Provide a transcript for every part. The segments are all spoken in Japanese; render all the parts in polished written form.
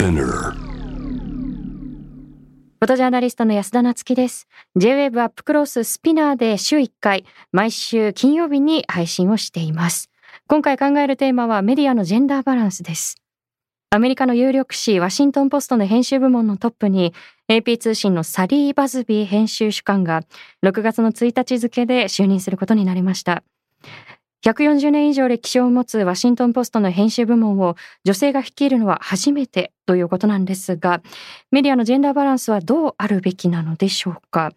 Spinner、 フォトジャーナリストの安田なつきです。 J-WAVE アップクロススピナーで週1回毎週金曜日に配信をしています。今回考えるテーマはメディアのジェンダーバランスです。アメリカの有力紙ワシントンポストの編集部門のトップに AP 通信のサリー・バズビー編集主幹が6月の1日付で就任することになりました。140年以上歴史を持つワシントンポストの編集部門を女性が率いるのは初めてということなんですが、メディアのジェンダーバランスはどうあるべきなのでしょうか。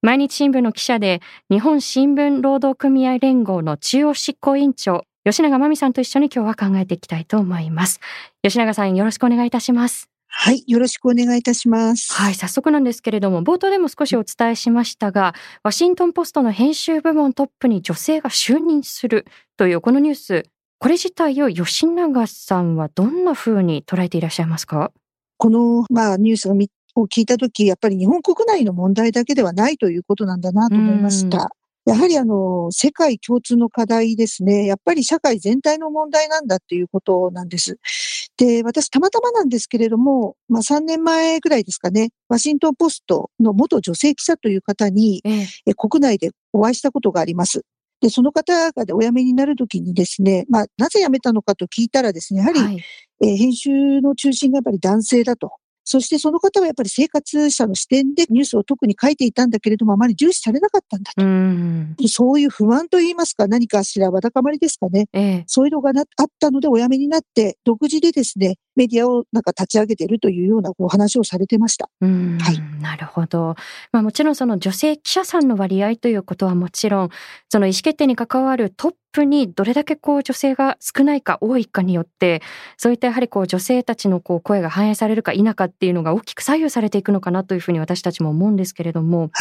毎日新聞の記者で日本新聞労働組合連合の中央執行委員長吉永真美さんと一緒に今日は考えていきたいと思います。吉永さん、よろしくお願いいたします。はい、よろしくお願いいたします。はい、早速なんですけれども、冒頭でも少しお伝えしましたが、ワシントンポストの編集部門トップに女性が就任するというこのニュース、これ自体を吉永さんはどんなふうに捉えていらっしゃいますか。この、ニュースを聞いたとき、やっぱり日本国内の問題だけではないということなんだなと思いました。やはり世界共通の課題ですね。やっぱり社会全体の問題なんだということなんです。で、私たまたまなんですけれども、3年前ぐらいですかね、ワシントンポストの元女性記者という方に、国内でお会いしたことがあります。で、その方がお辞めになるときにですね、なぜ辞めたのかと聞いたらですね、やはり、編集の中心がやっぱり男性だと。そしてその方はやっぱり生活者の視点でニュースを特に書いていたんだけれども、あまり重視されなかったんだと。そういう不安といいますか、何かしらわだかまりですかね、そういうのがあったのでお辞めになって、独自でですね、メディアを立ち上げているというようなお話をされてました。なるほど。もちろんその女性記者さんの割合ということはもちろん、その意思決定に関わるトップにどれだけ女性が少ないか多いかによって、そういったやはり女性たちの声が反映されるか否かっていうのが大きく左右されていくのかなというふうに私たちも思うんですけれども、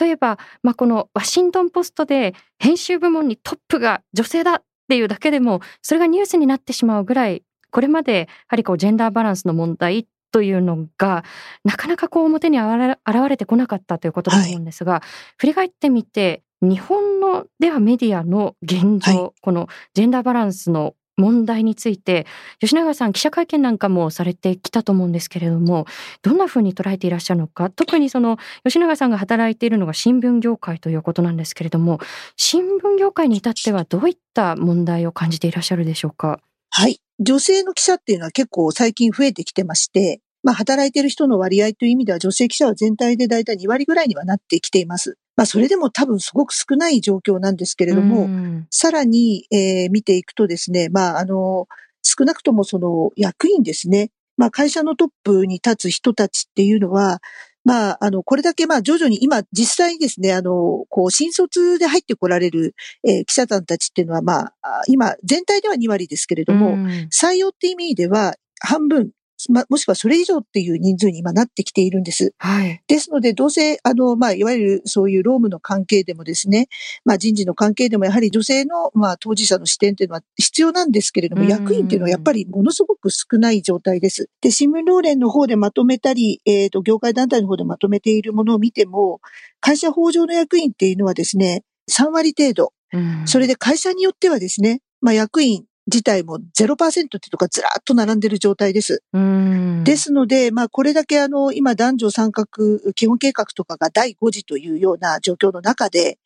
例えば、このワシントンポストで編集部門にトップが女性だっていうだけでもそれがニュースになってしまうぐらい、これまでやはりジェンダーバランスの問題というのがなかなか表に現れてこなかったということだと思うんですが、振り返ってみて日本のではメディアの現状、このジェンダーバランスの問題について吉永さん、記者会見なんかもされてきたと思うんですけれども、どんなふうに捉えていらっしゃるのか。特にその吉永さんが働いているのが新聞業界ということなんですけれども、新聞業界に至ってはどういった問題を感じていらっしゃるでしょうか。はい、女性の記者っていうのは結構最近増えてきてまして、働いている人の割合という意味では女性記者は全体でだいたい2割ぐらいにはなってきています。それでも多分すごく少ない状況なんですけれども、さらに、見ていくとですね、少なくともその役員ですね、会社のトップに立つ人たちっていうのは、これだけ徐々に今実際にですね、新卒で入ってこられる、記者さんたちっていうのは今全体では2割ですけれども、採用っていう意味では半分、もしくはそれ以上っていう人数に今なってきているんです。ですので、どうせ、いわゆるそういう労務の関係でもですね、人事の関係でもやはり女性の、当事者の視点というのは必要なんですけれども、役員というのはやっぱりものすごく少ない状態です。で、新聞労連の方でまとめたり、業界団体の方でまとめているものを見ても、会社法上の役員っていうのはですね、3割程度。それで会社によってはですね、役員、自体も 0% ってとかずらっと並んでる状態です。ですので、これだけ今男女参画基本計画とかが第5次というような状況の中で、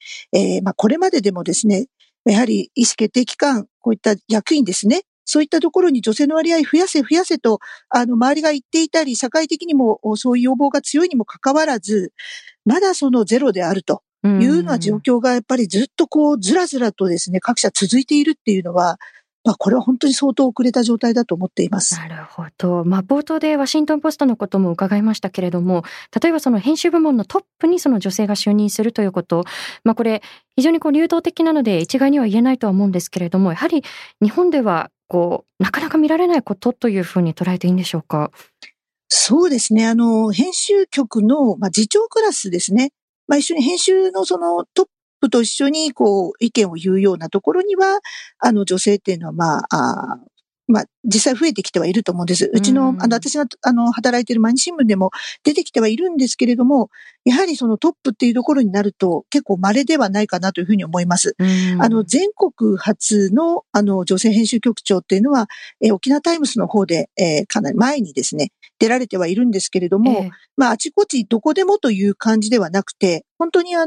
これまででもですね、やはり意思決定機関、こういった役員ですね、そういったところに女性の割合増やせと、周りが言っていたり、社会的にもそういう要望が強いにもかかわらず、まだそのゼロであるというような状況がやっぱりずっとずらずらとですね、各社続いているっていうのは、これは本当に相当遅れた状態だと思っています。なるほど。冒頭でワシントンポストのことも伺いましたけれども、例えばその編集部門のトップにその女性が就任するということ、これ非常に流動的なので一概には言えないとは思うんですけれども、やはり日本ではなかなか見られないことというふうに捉えていいんでしょうか。そうですね。編集局の、次長クラスですね。一緒に編集のそのトップと一緒に意見を言うようなところには、女性っていうのはまあ、実際増えてきてはいると思うんです。うちの、私が、働いている毎日新聞でも出てきてはいるんですけれども、やはりそのトップっていうところになると結構稀ではないかなというふうに思います。全国初の、女性編集局長っていうのは、沖縄タイムスの方で、かなり前にですね、出られてはいるんですけれども、まあ、あちこちどこでもという感じではなくて、本当にま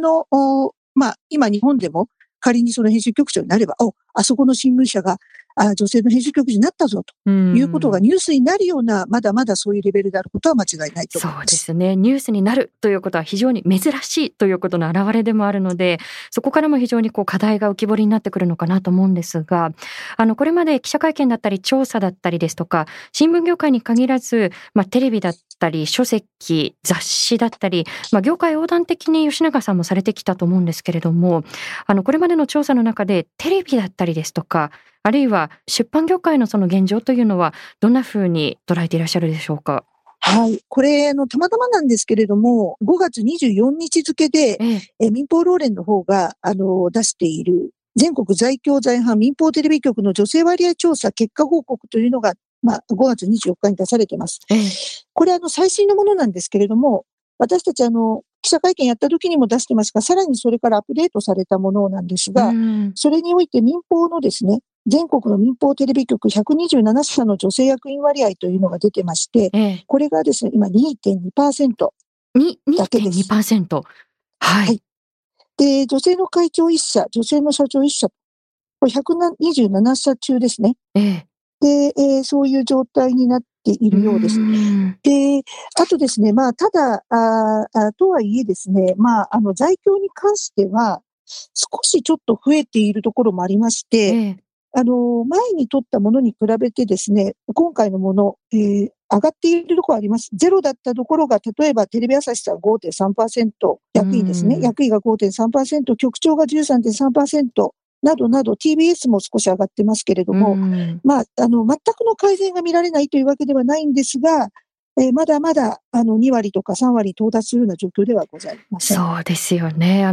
あ、今日本でも仮にその編集局長になれば、あそこの新聞社が、女性の編集局になったぞということがニュースになるような、まだまだそういうレベルであることは間違いないと思います。そうですね。ニュースになるということは非常に珍しいということの表れでもあるので、そこからも非常にこう課題が浮き彫りになってくるのかなと思うんですが、これまで記者会見だったり調査だったりですとか、新聞業界に限らず、まあ、テレビだったり書籍、雑誌だったり、まあ、業界横断的に吉永さんもされてきたと思うんですけれども、これまでの調査の中でテレビだったりですとか、あるいは出版業界のその現状というのはどんなふうに捉えていらっしゃるでしょうか。はい。これ、たまたまなんですけれども、5月24日付で、民放労連の方が、出している全国在京在阪民放テレビ局の女性割合調査結果報告というのが、まあ、5月24日に出されています。これ、最新のものなんですけれども、私たち、記者会見やった時にも出してますが、さらにそれからアップデートされたものなんですが、それにおいて民放のですね、全国の民放テレビ局127社の女性役員割合というのが出てまして、これがですね、今 2.2% だけです。2.2%。はい。で、女性の会長1社、女性の社長1社、これ127社中ですね。で、そういう状態になっているようです。で、あとですね、まあ、ただ、とはいえですね、まあ、在京に関しては、少しちょっと増えているところもありまして、前に取ったものに比べてですね、今回のもの、上がっているところあります。ゼロだったところが、例えばテレビ朝日さん 5.3%、役員ですね、役員が 5.3%、局長が 13.3%、などなど TBS も少し上がってますけれども、まあ、全くの改善が見られないというわけではないんですが、まだまだ2割とか3割到達するような状況ではございません。そうですよね。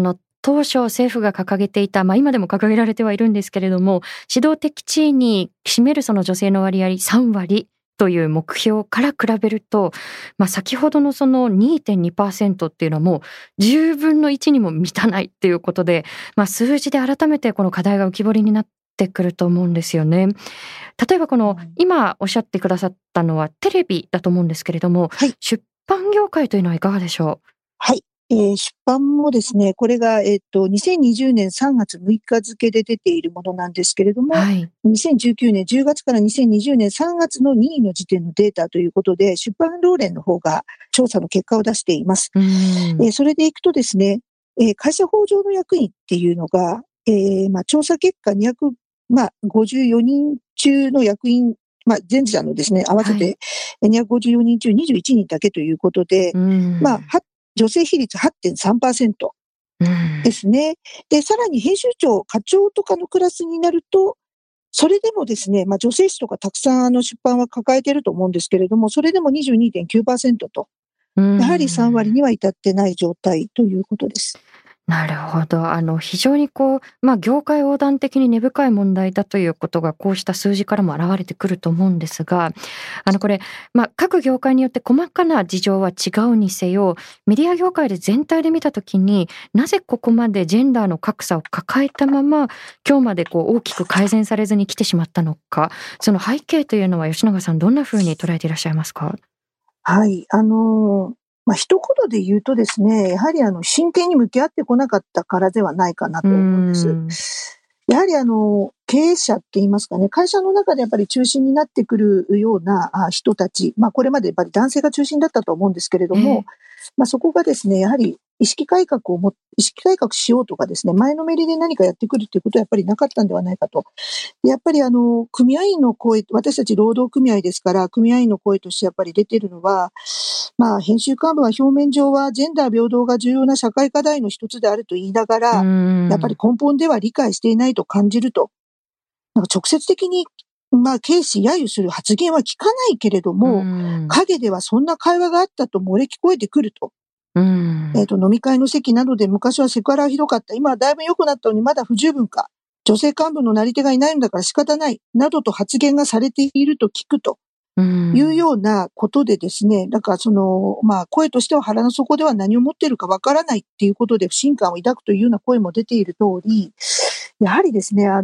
当初政府が掲げていた、まあ、今でも掲げられてはいるんですけれども、指導的地位に占めるその女性の割合3割という目標から比べると、まあ、先ほどのその 2.2% っていうのはもう10分の1にも満たないっていうことで、まあ、数字で改めてこの課題が浮き彫りになってくると思うんですよね。例えばこの今おっしゃってくださったのはテレビだと思うんですけれども、出版業界というのはいかがでしょう。出版もですね、これが、2020年3月6日付で出ているものなんですけれども、2019年10月から2020年3月の任意の時点のデータということで、出版労連の方が調査の結果を出しています。それでいくとですね、会社法上の役員っていうのが、まあ、調査結果254人中の役員、まあ、前者のですね、合わせて254人中21人だけということで、まあ、女性比率 8.3% ですね。で、さらに編集長、課長とかのクラスになると、それでもですね、まあ、女性誌とかたくさん出版は抱えていると思うんですけれども、それでも 22.9% と、やはり3割には至ってない状態ということです。なるほど。非常にこう、まあ、業界横断的に根深い問題だということがこうした数字からも現れてくると思うんですが、これ、まあ、各業界によって細かな事情は違うにせよ、メディア業界で全体で見たときに、なぜここまでジェンダーの格差を抱えたまま今日までこう大きく改善されずに来てしまったのか、その背景というのは吉永さんどんなふうに捉えていらっしゃいますか。はい、まあ、一言で言うとですね、やはり真剣に向き合ってこなかったからではないかなと思うんです。やはり経営者って言いますかね、会社の中でやっぱり中心になってくるような人たち、まあこれまでやっぱり男性が中心だったと思うんですけれども、まあそこがですね、やはり意識改革しようとかですね、前のめりで何かやってくるということはやっぱりなかったんではないかと。やっぱり組合員の声、私たち労働組合ですから、組合員の声としてやっぱり出てるのは、まあ、編集幹部は表面上はジェンダー平等が重要な社会課題の一つであると言いながら、やっぱり根本では理解していないと感じると。なんか直接的に、まあ、軽視、揶揄する発言は聞かないけれども、陰ではそんな会話があったと漏れ聞こえてくると。飲み会の席などで昔はセクハラはひどかった。今はだいぶ良くなったのにまだ不十分か。女性幹部のなり手がいないんだから仕方ないなどと発言がされていると聞くというようなことでですね、だからその、まあ声としては腹の底では何を持っているかわからないっていうことで不信感を抱くというような声も出ている通り、やはりですね、やは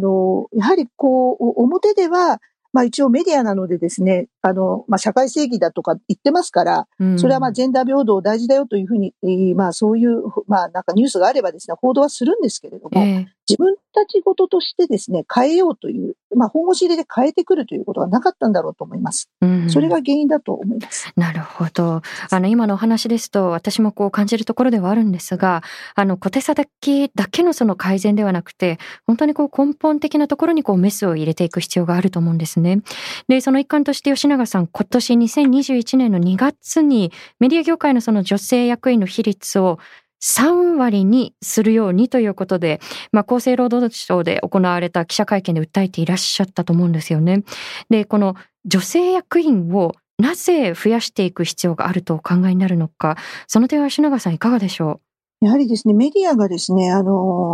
りこう、表では、まあ一応メディアなのでですね、まあ社会正義だとか言ってますから、それはまあジェンダー平等大事だよというふうに、まあそういう、まあなんかニュースがあればですね、報道はするんですけれども、自分たちごととしてですね、変えようという、まあ本腰入れで変えてくるということはなかったんだろうと思います。それが原因だと思います。なるほど。今のお話ですと、私もこう感じるところではあるんですが、小手先だけのその改善ではなくて、本当にこう根本的なところにこうメスを入れていく必要があると思うんですね。で、その一環として吉永さん、今年2021年の2月にメディア業界のその女性役員の比率を3割にするようにということで、まあ、厚生労働省で行われた記者会見で訴えていらっしゃったと思うんですよね。で、この女性役員をなぜ増やしていく必要があるとお考えになるのか、その点は吉永さんいかがでしょう。やはりですね、メディアがですね、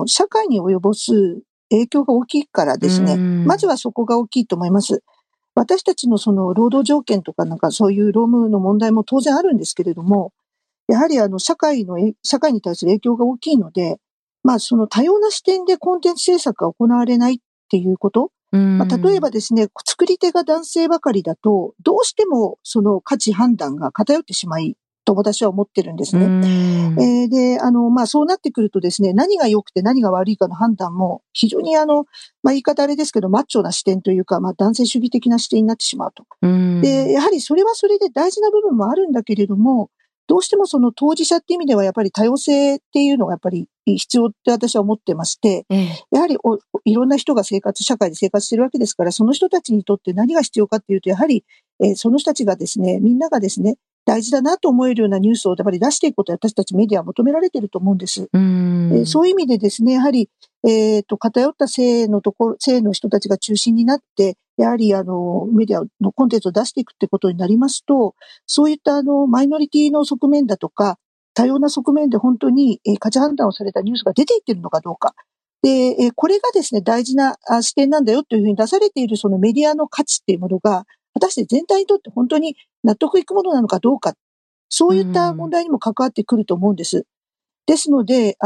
社会に及ぼす影響が大きいからですね、まずはそこが大きいと思います。私たちのその労働条件とかなんかそういう労務の問題も当然あるんですけれども、やはり社会に対する影響が大きいので、まあその多様な視点でコンテンツ制作が行われないっていうこと。まあ、例えばですね、作り手が男性ばかりだと、どうしてもその価値判断が偏ってしまい、と私は思ってるんですね。で、まあそうなってくるとですね、何が良くて何が悪いかの判断も非常にまあ言い方あれですけど、マッチョな視点というか、まあ男性主義的な視点になってしまうと。で、やはりそれはそれで大事な部分もあるんだけれども、どうしてもその当事者って意味ではやっぱり多様性っていうのがやっぱり必要って私は思ってまして、やはりいろんな人が社会で生活してるわけですから、その人たちにとって何が必要かっていうと、やはり、その人たちがですね、みんながですね、大事だなと思えるようなニュースをやっぱり出していくことは私たちメディアは求められていると思うんです。そういう意味でですね、やはり、偏った性の人たちが中心になって、やはりメディアのコンテンツを出していくってことになりますと、そういったマイノリティの側面だとか、多様な側面で本当に価値判断をされたニュースが出ていっているのかどうか。で、これがですね、大事な視点なんだよというふうに出されているそのメディアの価値っていうものが、果たして全体にとって本当に納得いくものなのかどうか、そういった問題にも関わってくると思うんです。ですので、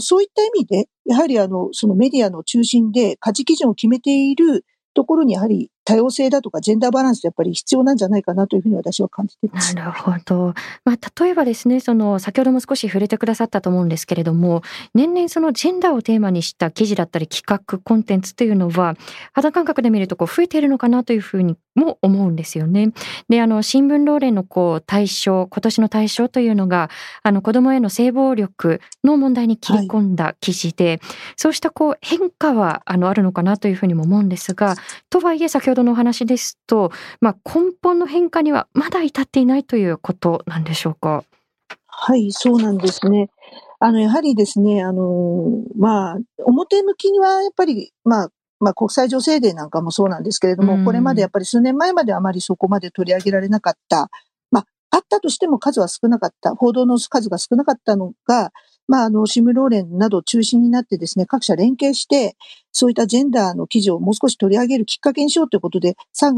そういった意味で、やはりそのメディアの中心で価値基準を決めているところにやはり多様性だとかジェンダーバランスってやっぱり必要なんじゃないかなというふうに私は感じています。なるほど。まあ、例えばですね、その先ほども少し触れてくださったと思うんですけれども、年々そのジェンダーをテーマにした記事だったり企画コンテンツというのは肌感覚で見るとこう増えているのかなというふうにも思うんですよね。で、新聞労連のこう対象、今年の対象というのが子どもへの性暴力の問題に切り込んだ記事で、そうしたこう変化はあるのかなというふうにも思うんですが、とはいえ先ほどのお話ですと、まあ、根本の変化にはまだ至っていないということなんでしょうか。はい、そうなんですね。やはりですね、まあ、表向きにはやっぱり、まあ、国際女性デーなんかもそうなんですけれども、これまでやっぱり数年前まであまりそこまで取り上げられなかった、まあ、あったとしても数は少なかった、報道の数が少なかったのが、まあ、新聞労連など中心になってですね、各社連携して、そういったジェンダーの記事をもう少し取り上げるきっかけにしようということで、昨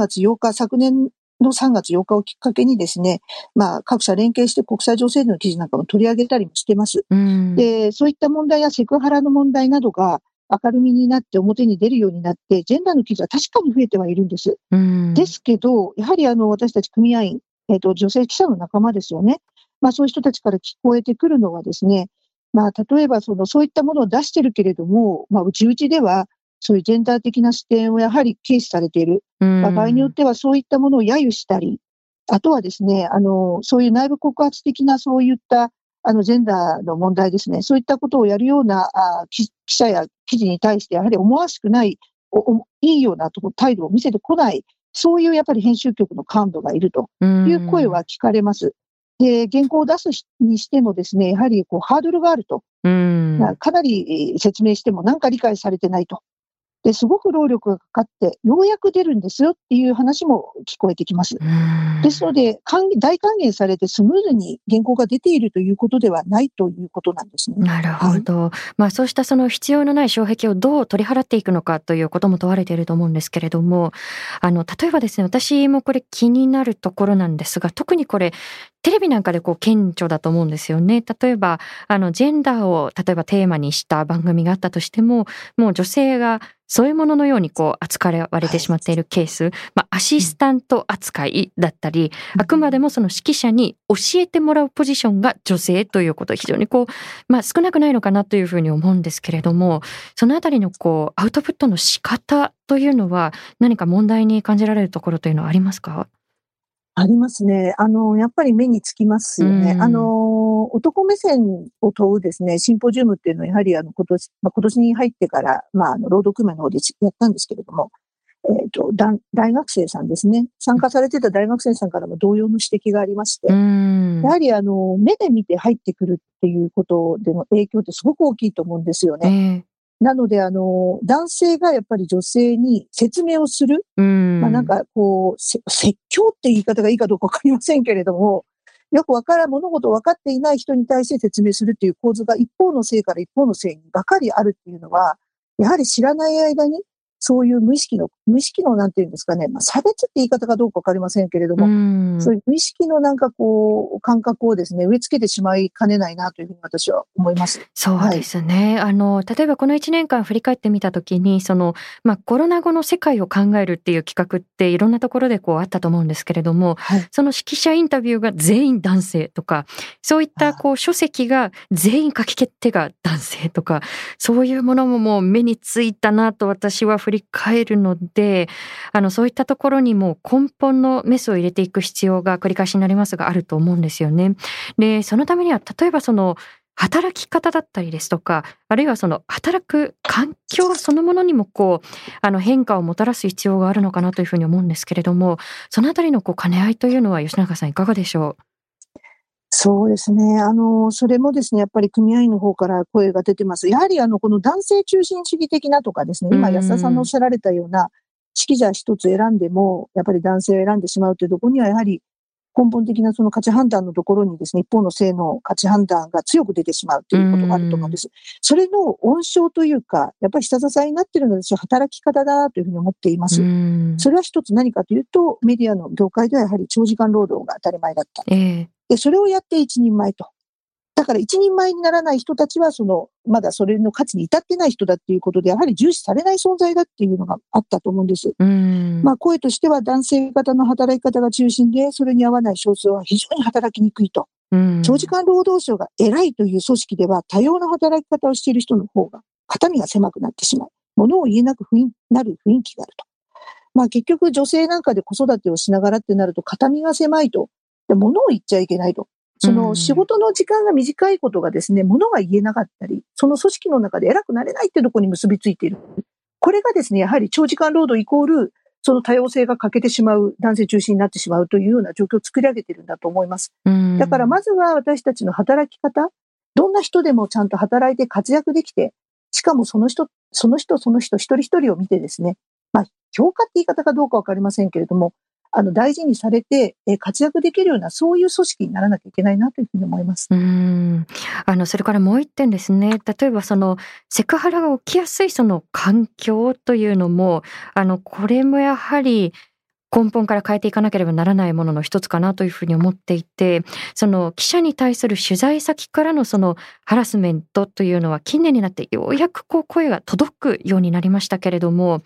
年の3月8日をきっかけにですね、まあ、各社連携して国際情勢の記事なんかも取り上げたりもしてます。で、そういった問題やセクハラの問題などが明るみになって表に出るようになって、ジェンダーの記事は確かに増えてはいるんです。ですけど、やはり私たち組合員、女性記者の仲間ですよね。まあ、そういう人たちから聞こえてくるのはですね、まあ、例えば、そういったものを出してるけれども、まあ、うちうちでは、そういうジェンダー的な視点をやはり軽視されている。まあ、場合によっては、そういったものを揶揄したり、あとはですね、そういう内部告発的な、そういった、ジェンダーの問題ですね、そういったことをやるような、記者や記事に対して、やはり思わしくない、いいような態度を見せてこない、そういうやっぱり編集局の幹部がいるという声は聞かれます。で、原稿を出すにしてもですね、やはりハードルがあると。かなり説明しても何か理解されてないと。ですごく労力がかかってようやく出るんですよっていう話も聞こえてきます。ですので大還元されてスムーズに原稿が出ているということではないということなんですね。なるほど、そうしたその必要のない障壁をどう取り払っていくのかということも問われていると思うんですけれども、例えばですね、私もこれ気になるところなんですが、特にこれテレビなんかでこう顕著だと思うんですよね。例えばジェンダーを例えばテーマにした番組があったとしても、もう女性が添え物のようにこう扱われてしまっているケース、アシスタント扱いだったり、あくまでもその指揮者に教えてもらうポジションが女性ということ、非常にこう、少なくないのかなというふうに思うんですけれども、そのあたりのこうアウトプットの仕方というのは何か問題に感じられるところというのはありますか？ありますね。やっぱり目につきますよね。男目線を問うですね、シンポジウムっていうのはやはり今年に入ってから、労働組合の方でやったんですけれども、大学生さんですね。参加されてた大学生さんからも同様の指摘がありまして、やはり目で見て入ってくるっていうことでの影響ってすごく大きいと思うんですよね。なので、男性がやっぱり女性に説明をする。説教って言い方がいいかどうかわかりませんけれども、物事を分かっていない人に対して説明するという構図が一方の性から一方の性にばかりあるっていうのは、やはり知らない間に、そういう無意識のなんていうんですかね、差別って言い方がどうかわかりませんけれども、そういう無意識の感覚をですね、植え付けてしまいかねないなというふうに私は思います。そうですね。例えばこの1年間振り返ってみたときに、コロナ後の世界を考えるっていう企画っていろんなところでこうあったと思うんですけれども、その識者インタビューが全員男性とか、そういったこう書籍が全員書き手が男性とか、そういうものももう目についたなと私は振り返るので、そういったところにも根本のメスを入れていく必要が繰り返しになりますがあると思うんですよね。で、そのためには例えばその働き方だったりですとか、あるいはその働く環境そのものにもこう変化をもたらす必要があるのかなというふうに思うんですけれども、そのあたりのこう兼ね合いというのは吉永さんいかがでしょう？そうですね。それもですね、やっぱり組合員の方から声が出てます。やはりこの男性中心主義的なとかですね、今安田さんのおっしゃられたような指揮者一つ選んでも、やっぱり男性を選んでしまうというところには、やはり根本的なその価値判断のところにですね、一方の性の価値判断が強く出てしまうということがあると思うんです。それの温床というか、やっぱり下支えになっているのは働き方だというふうに思っています。それは一つ何かというと、メディアの業界ではやはり長時間労働が当たり前だった。でそれをやって一人前と。だから一人前にならない人たちはまだそれの価値に至ってない人だっていうことで、やはり重視されない存在だっていうのがあったと思うんです。声としては男性型の働き方が中心で、それに合わない少数は非常に働きにくいと。長時間労働者が偉いという組織では、多様な働き方をしている人の方が肩身が狭くなってしまう。物を言えなくなる雰囲気があると。結局女性なんかで子育てをしながらってなると肩身が狭いと。物を言っちゃいけないと。その仕事の時間が短いことがですね、物が言えなかったり、その組織の中で偉くなれないっていうところに結びついている。これがですね、やはり長時間労働イコール、その多様性が欠けてしまう、男性中心になってしまうというような状況を作り上げているんだと思います。だからまずは私たちの働き方、どんな人でもちゃんと働いて活躍できて、しかもその人一人一人を見てですね、評価って言い方かどうかわかりませんけれども、大事にされて活躍できるようなそういう組織にならなきゃいけないなというふうに思います。それからもう一点ですね、例えばセクハラが起きやすいその環境というのもこれもやはり根本から変えていかなければならないものの一つかなというふうに思っていて、その記者に対する取材先からのそのハラスメントというのは近年になってようやくこう声が届くようになりましたけれども、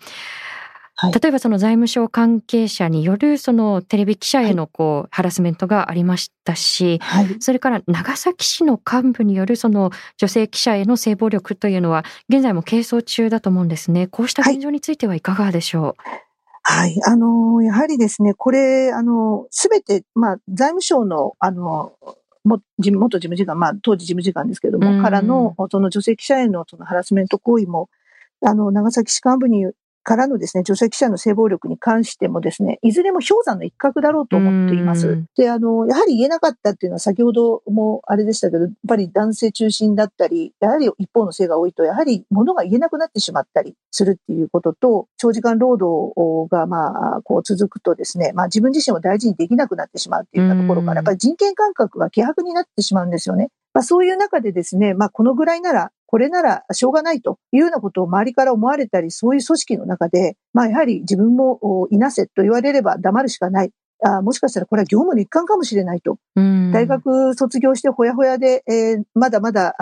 例えばその財務省関係者によるそのテレビ記者へのこうハラスメントがありましたし、それから長崎市の幹部によるその女性記者への性暴力というのは現在も係争中だと思うんですね。こうした現状についてはいかがでしょう？やはりですね、これすべて財務省の元事務次官、当時事務次官ですけれどもからのその女性記者へのそのハラスメント行為も長崎市幹部にからのですね、女性記者の性暴力に関してもですね、いずれも氷山の一角だろうと思っています。で、やはり言えなかったっていうのは先ほどもあれでしたけど、やっぱり男性中心だったり、やはり一方の性が多いと、やはり物が言えなくなってしまったりするっていうことと、長時間労働がまあ、こう続くとですね、まあ自分自身を大事にできなくなってしまうっていうようなところから、やっぱり人権感覚が希薄になってしまうんですよね。まあそういう中でですね、まあこのぐらいなら、これならしょうがないというようなことを周りから思われたり、そういう組織の中で、まあやはり自分もいなせと言われれば黙るしかない。もしかしたらこれは業務の一環かもしれないと。大学卒業してほやほやで、まだまだ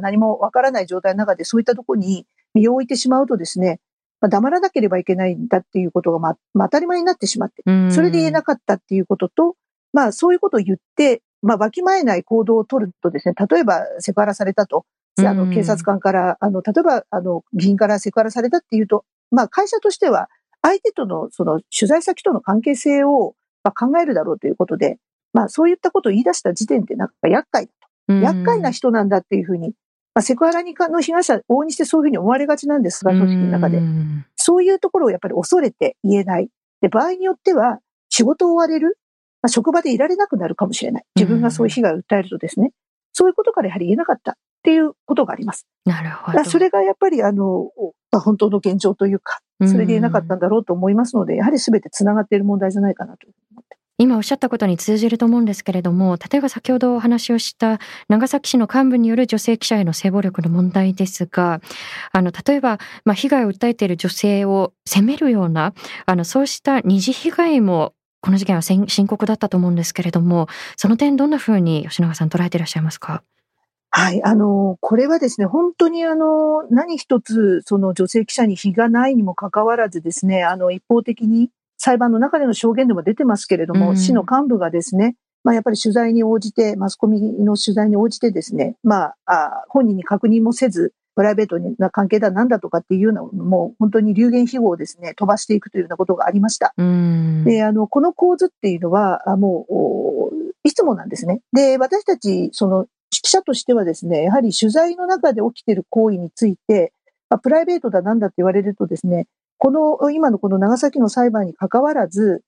何もわからない状態の中でそういったところに身を置いてしまうとですね、まあ、黙らなければいけないんだっていうことが、まあ、当たり前になってしまって、それで言えなかったっていうことと、まあそういうことを言って、まあわきまえない行動を取るとですね、例えばセクハラされたと。警察官から、例えば、議員からセクハラされたっていうと、まあ、会社としては、相手との、その、取材先との関係性を、まあ、考えるだろうということで、まあ、そういったことを言い出した時点で、なんか厄介だと。厄介な人なんだっていうふうに、まあ、セクハラの被害者、往々にしてそういうふうに思われがちなんですが、組織の中で。そういうところをやっぱり恐れて言えない。で、場合によっては、仕事を追われる、まあ、職場でいられなくなるかもしれない。自分がそういう被害を訴えるとですね、そういうことからやはり言えなかった。っていうことがあります。なるほど。それがやっぱり本当の現状というか、それで言えなかったんだろうと思いますので、やはり全てつながっている問題じゃないかなと思って。今おっしゃったことに通じると思うんですけれども、例えば先ほどお話をした長崎市の幹部による女性記者への性暴力の問題ですが、例えば、まあ、被害を訴えている女性を責めるような、そうした二次被害もこの事件は深刻だったと思うんですけれども、その点どんなふうに吉永さん捉えていらっしゃいますか？はい、これはですね、本当に何一つ、その女性記者に非がないにもかかわらずですね、一方的に裁判の中での証言でも出てますけれども、市の幹部がですね、まあやっぱり取材に応じて、マスコミの取材に応じてですね、まあ、本人に確認もせず、プライベートな関係だなんだとかっていうような、もう本当に流言飛語をですね、飛ばしていくというようなことがありました。で、この構図っていうのは、もう、いつもなんですね。で、私たち、その、記者としてはですね、やはり取材の中で起きている行為について、まあ、プライベートだなんだって言われるとですね、今のこの長崎の裁判に関わらず、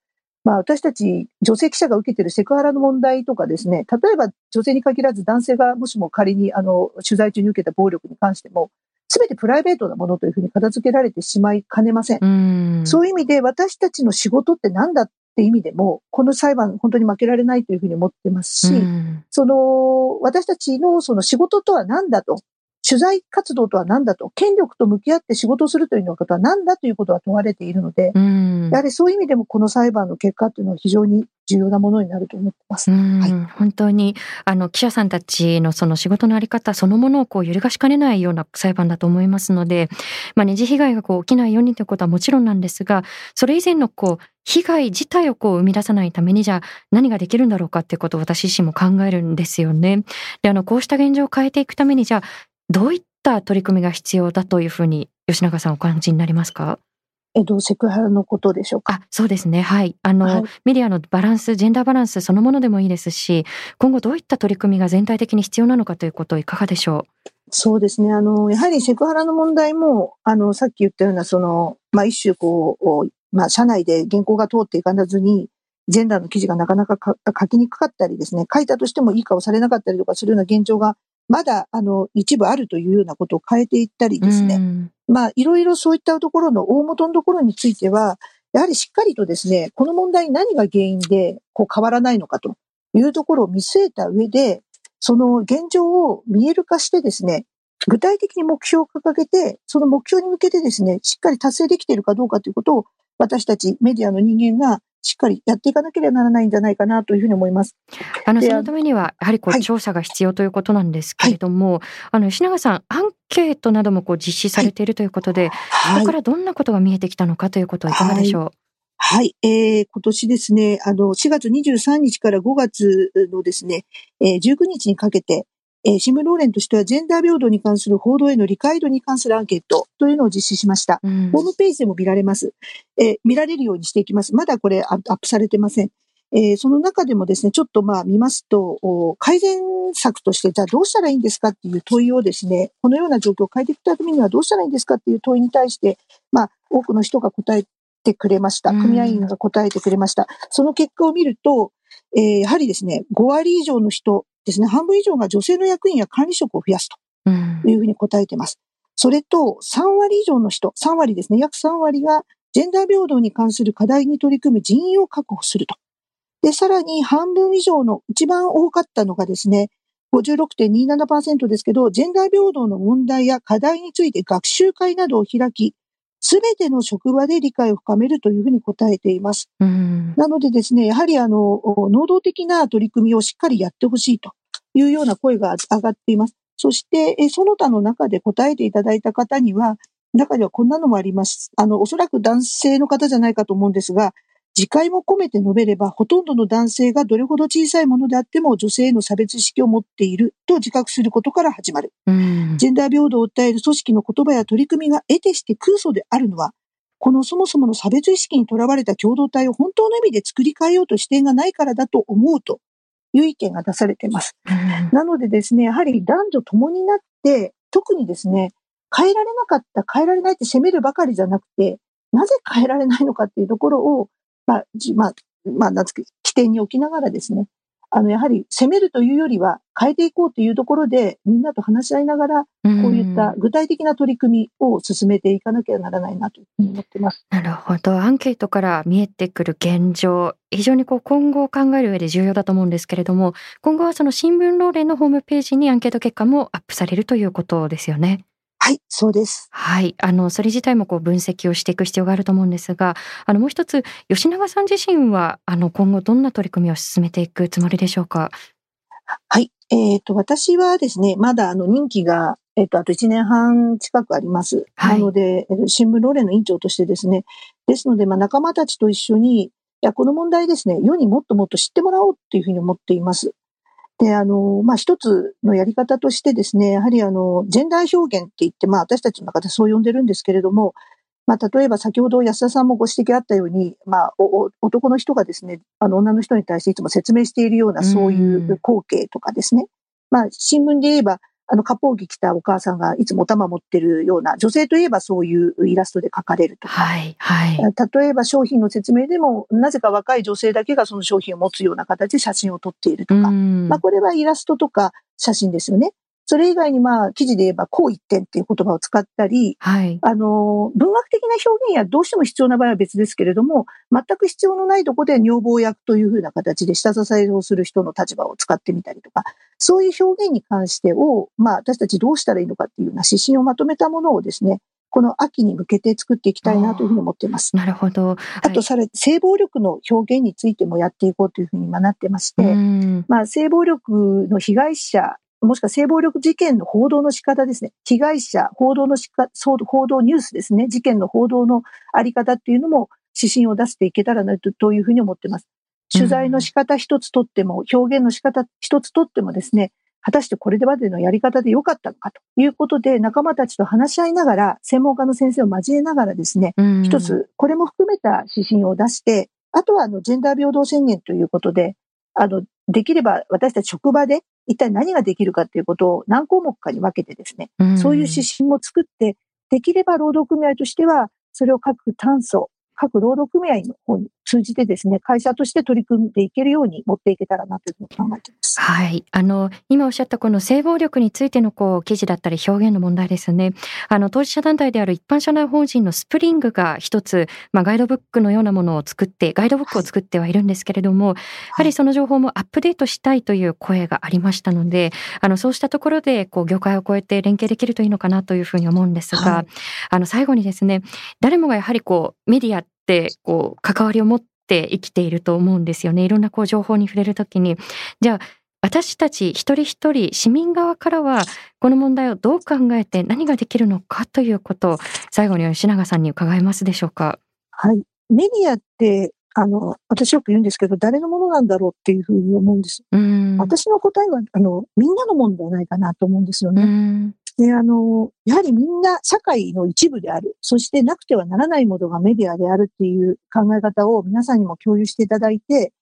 まあ私たち女性記者が受けているセクハラの問題とかですね、例えば女性に限らず男性がもしも仮に取材中に受けた暴力に関しても、すべてプライベートなものというふうに片付けられてしまいかねません。そういう意味で私たちの仕事って何だって意味でも、この裁判本当に負けられないというふうに思ってますし、私たちのその仕事とは何だと、取材活動とは何だと、権力と向き合って仕事をするというようなことは何だということは問われているので、やはりそういう意味でもこの裁判の結果というのは非常に重要なものになると思っています。はい、本当に記者さんたちのその仕事のあり方そのものをこう揺るがしかねないような裁判だと思いますので、まあ、二次被害がこう起きないようにということはもちろんなんですが、それ以前のこう被害自体をこう生み出さないためにじゃあ何ができるんだろうかっていうことを私自身も考えるんですよね。で、こうした現状を変えていくためにじゃあどういった取り組みが必要だというふうに吉永さんお感じになりますか？セクハラのことでしょうか？そうですね。はい。メディアのバランス、ジェンダーバランスそのものでもいいですし、今後どういった取り組みが全体的に必要なのかということいかがでしょう？そうですね。やはりセクハラの問題も、さっき言ったような、その、まあ、一種こう、まあ、社内で原稿が通っていかずに、ジェンダーの記事がなかなか書きにくかったりですね、書いたとしてもいい顔されなかったりとかするような現状が、まだ、一部あるというようなことを変えていったりですね。まあ、いろいろそういったところの大元のところについては、やはりしっかりとですね、この問題に何が原因で、こう変わらないのかというところを見据えた上で、その現状を見える化してですね、具体的に目標を掲げて、その目標に向けてですね、しっかり達成できているかどうかということを、私たちメディアの人間がしっかりやっていかなければならないんじゃないかなというふうに思います。そのためにはやはりこう調査が必要ということなんですけれども、はい、吉永さんアンケートなどもこう実施されているということで、はい、ここからどんなことが見えてきたのかということはいかがでしょう？はい、今年ですね、4月23日から5月のですね、19日にかけて、新聞労連としてはジェンダー平等に関する報道への理解度に関するアンケートというのを実施しました。ホームページでも見られます。見られるようにしていきます。まだこれアップされてません。その中でもですね、ちょっとまあ見ますと、改善策としてじゃあどうしたらいいんですかっていう問いをですね、このような状況を変えていくためにはどうしたらいいんですかっていう問いに対して、まあ、多くの人が答えてくれました。組合員が答えてくれました。その結果を見ると、やはりですね、5割以上の人ですね、半分以上が女性の役員や管理職を増やすというふうに答えています。それと3割以上の人、3割ですね、約3割がジェンダー平等に関する課題に取り組む人員を確保すると。で、さらに半分以上の一番多かったのがですね、56.27% ですけど、ジェンダー平等の問題や課題について学習会などを開き、すべての職場で理解を深めるというふうに答えています。なのでですね、やはり能動的な取り組みをしっかりやってほしいというような声が上がっています。そして、その他の中で答えていただいた方には、中ではこんなのもあります。おそらく男性の方じゃないかと思うんですが、自戒も込めて述べれば、ほとんどの男性がどれほど小さいものであっても女性への差別意識を持っていると自覚することから始まる。ジェンダー平等を訴える組織の言葉や取り組みが得てして空想であるのは、このそもそもの差別意識にとらわれた共同体を本当の意味で作り変えようと視点がないからだと思うという意見が出されています。なのでですね、やはり男女共になって、特にですね、変えられなかった、変えられないって責めるばかりじゃなくて、なぜ変えられないのかっていうところを、起点に置きながらですね、やはり攻めるというよりは変えていこうというところで、みんなと話し合いながら、こういった具体的な取り組みを進めていかなきゃならないなと思ってます。なるほど。アンケートから見えてくる現状、非常に今後を考える上で重要だと思うんですけれども、今後はその新聞労連のホームページにアンケート結果もアップされるということですよね。はい、そうです。はい。それ自体も分析をしていく必要があると思うんですが、もう一つ、吉永さん自身は、今後どんな取り組みを進めていくつもりでしょうか？はい。私はですね、まだ任期が、あと1年半近くあります。はい、なので、新聞労連の委員長としてですね、ですので、仲間たちと一緒に、いや、この問題ですね、世にもっともっと知ってもらおうっていうふうに思っています。で、一つのやり方としてですね、やはりジェンダー表現って言って、私たちの中でそう呼んでるんですけれども、例えば先ほど安田さんもご指摘あったように、男の人がですね、女の人に対していつも説明しているような、そういう光景とかですね、新聞で言えば、カポーギ着たお母さんがいつもお玉持ってるような、女性といえばそういうイラストで描かれるとか、はいはい、例えば商品の説明でも、なぜか若い女性だけがその商品を持つような形で写真を撮っているとか、これはイラストとか写真ですよね。それ以外に記事で言えば、こう一点っていう言葉を使ったり、はい、文学的な表現やどうしても必要な場合は別ですけれども、全く必要のないところで女房役というふうな形で下支えをする人の立場を使ってみたりとか、そういう表現に関してを、私たちどうしたらいいのかっていうような指針をまとめたものをですね、この秋に向けて作っていきたいなというふうに思っています。なるほど。はい、あと、性暴力の表現についてもやっていこうというふうになってまして、性暴力の被害者、もしくは性暴力事件の報道の仕方ですね。被害者、報道ニュースですね。事件の報道のあり方っていうのも指針を出していけたらなというふうに思っています。取材の仕方一つとっても、表現の仕方一つとってもですね、果たしてこれまでのやり方で良かったのかということで、仲間たちと話し合いながら、専門家の先生を交えながらですね、一つ、これも含めた指針を出して、あとはジェンダー平等宣言ということで、できれば私たち職場で一体何ができるかということを何項目かに分けてですね、そういう指針も作って、できれば労働組合としては、それを各労働組合の方に通じてですね、会社として取り組んでいけるように持っていけたらなというふうに考えています。はい。今おっしゃったこの性暴力についての記事だったり表現の問題ですね。当事者団体である一般社内法人のスプリングが一つ、ガイドブックを作ってはいるんですけれども、はい、やはりその情報もアップデートしたいという声がありましたので、そうしたところで業界を超えて連携できるといいのかなというふうに思うんですが、はい、最後にですね、誰もがやはりメディアって関わりを持って生きていると思うんですよね。いろんな情報に触れるときに、じゃあ私たち一人一人市民側からはこの問題をどう考えて何ができるのかということを最後に吉永さんに伺えますでしょうか？はい、メディアって私よく言うんですけど、誰のものなんだろうっていうふうに思うんです。私の答えはみんなのものではないかなと思うんですよね。で、やはりみんな社会の一部である。そしてなくてはならないものがメディアであるっていう考え方を皆さんにも共有していただいて、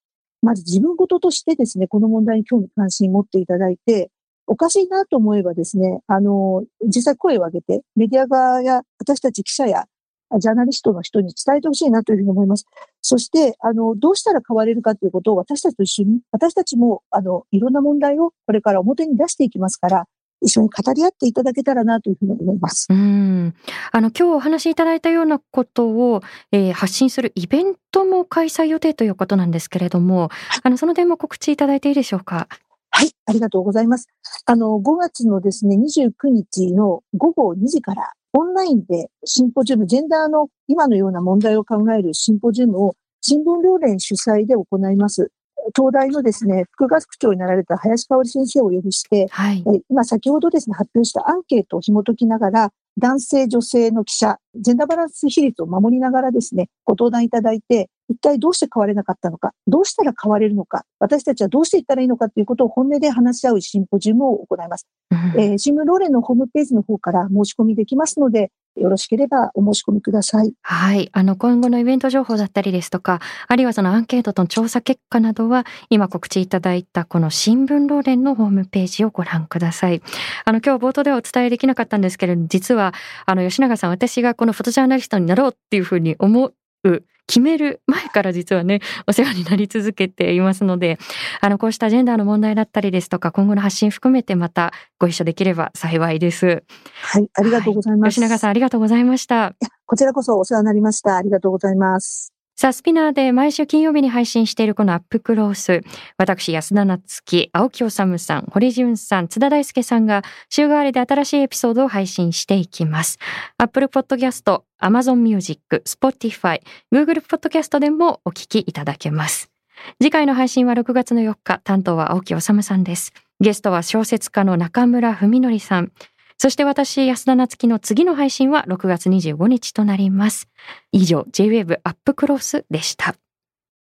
まず自分事としてですね、この問題に興味関心持っていただいて、おかしいなと思えばですね、実際声を上げて、メディア側や私たち記者やジャーナリストの人に伝えてほしいなというふうに思います。そして、どうしたら変われるかということを私たちと一緒に、私たちも、いろんな問題をこれから表に出していきますから、一緒に語り合っていただけたらなというふうに思います。今日お話しいただいたようなことを、発信するイベントも開催予定ということなんですけれども、その点も告知いただいていいでしょうか。はい、ありがとうございます。5月のですね、29日の午後2時から、オンラインでシンポジウム、ジェンダーの今のような問題を考えるシンポジウムを新聞両連主催で行います。東大のですね、副学長になられた林香織先生をお呼びして、はい、今先ほどですね、発表したアンケートを紐解きながら、男性女性の記者、ジェンダーバランス比率を守りながらですね、ご登壇いただいて、一体どうして変われなかったのか、どうしたら変われるのか、私たちはどうしていったらいいのかということを本音で話し合うシンポジウムを行います。新聞ローレンのホームページの方から申し込みできますので、よろしければお申し込みください。はい、今後のイベント情報だったりですとか、あるいはそのアンケートとの調査結果などは、今告知いただいたこの新聞ローレンのホームページをご覧ください。今日冒頭ではお伝えできなかったんですけれども、実は吉永さん、私がこのフォトジャーナリストになろうっていうふうに思う決める前から実はね、お世話になり続けていますので、こうしたジェンダーの問題だったりですとか、今後の発信含めてまたご一緒できれば幸いです。はい、ありがとうございます。はい、吉永さん、ありがとうございました。こちらこそお世話になりました。ありがとうございます。さあ、スピナーで毎週金曜日に配信しているこのアップクロース、私安田夏樹、青木治さん、堀潤さん、津田大介さんが週替わりで新しいエピソードを配信していきます。Apple Podcast、Amazon Music、Spotify、Google Podcast でもお聞きいただけます。次回の配信は6月の4日、担当は青木治さんです。ゲストは小説家の中村文則さん。そして私、安田夏樹の次の配信は6月25日となります。以上、J-WAVE アップクロスでした。